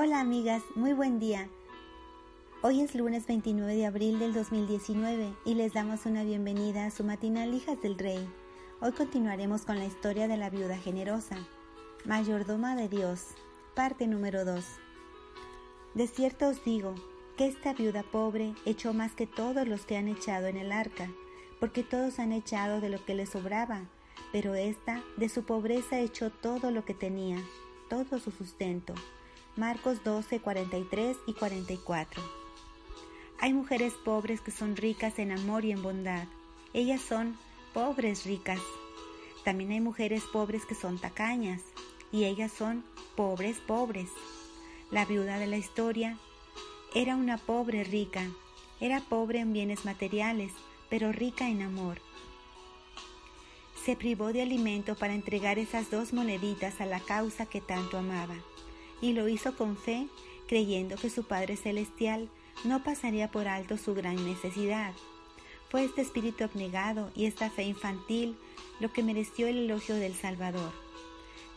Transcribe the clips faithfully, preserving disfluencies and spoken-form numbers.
Hola amigas, muy buen día. Hoy es lunes veintinueve de abril del dos mil diecinueve y les damos una bienvenida a su matinal Hijas del Rey. Hoy continuaremos con la historia de la viuda generosa, Mayordoma de Dios, parte número dos. De cierto os digo que esta viuda pobre echó más que todos los que han echado en el arca, porque todos han echado de lo que les sobraba, pero esta de su pobreza echó todo lo que tenía, todo su sustento. Marcos doce, cuarenta y tres y cuarenta y cuatro. Hay mujeres pobres que son ricas en amor y en bondad. Ellas son pobres ricas. También hay mujeres pobres que son tacañas, y ellas son pobres pobres. La viuda de la historia era una pobre rica. Era pobre en bienes materiales, pero rica en amor. Se privó de alimento para entregar esas dos moneditas a la causa que tanto amaba. Y lo hizo con fe, creyendo que su Padre Celestial no pasaría por alto su gran necesidad. Fue este espíritu abnegado y esta fe infantil lo que mereció el elogio del Salvador.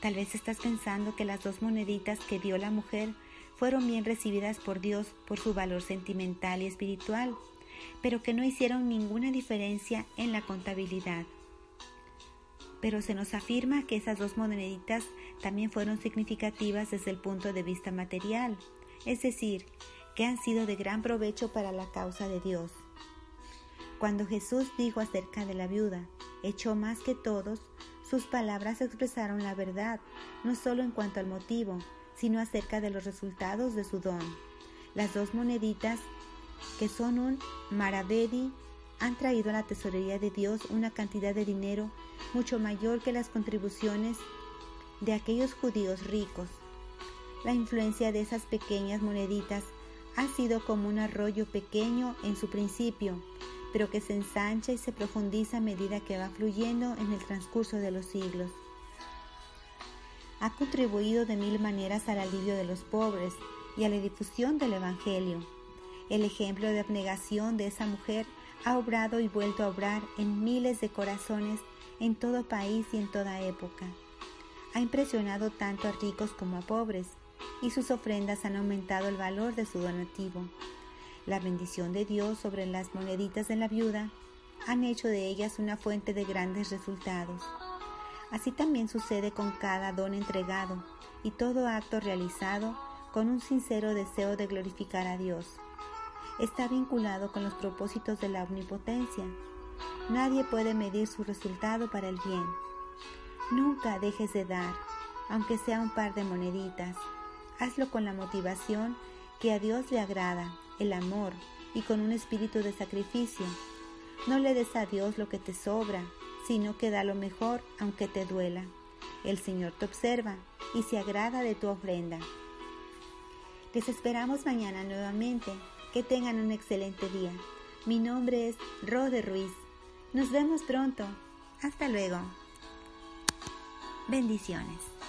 Tal vez estás pensando que las dos moneditas que dio la mujer fueron bien recibidas por Dios por su valor sentimental y espiritual, pero que no hicieron ninguna diferencia en la contabilidad. Pero se nos afirma que esas dos moneditas también fueron significativas desde el punto de vista material, es decir, que han sido de gran provecho para la causa de Dios. Cuando Jesús dijo acerca de la viuda, echó más que todos, sus palabras expresaron la verdad, no solo en cuanto al motivo, sino acerca de los resultados de su don. Las dos moneditas, que son un maravedi, han traído a la tesorería de Dios una cantidad de dinero mucho mayor que las contribuciones de aquellos judíos ricos. La influencia de esas pequeñas moneditas ha sido como un arroyo pequeño en su principio, pero que se ensancha y se profundiza a medida que va fluyendo en el transcurso de los siglos. Ha contribuido de mil maneras al alivio de los pobres y a la difusión del Evangelio. El ejemplo de abnegación de esa mujer ha obrado y vuelto a obrar en miles de corazones en todo país y en toda época. Ha impresionado tanto a ricos como a pobres, y sus ofrendas han aumentado el valor de su donativo. La bendición de Dios sobre las moneditas de la viuda han hecho de ellas una fuente de grandes resultados. Así también sucede con cada don entregado y todo acto realizado con un sincero deseo de glorificar a Dios. Está vinculado con los propósitos de la omnipotencia. Nadie puede medir su resultado para el bien. Nunca dejes de dar, aunque sea un par de moneditas. Hazlo con la motivación que a Dios le agrada, el amor, y con un espíritu de sacrificio. No le des a Dios lo que te sobra, sino que da lo mejor, aunque te duela. El Señor te observa y se agrada de tu ofrenda. Les esperamos mañana nuevamente. Que tengan un excelente día. Mi nombre es Ro de Ruiz. Nos vemos pronto. Hasta luego. Bendiciones.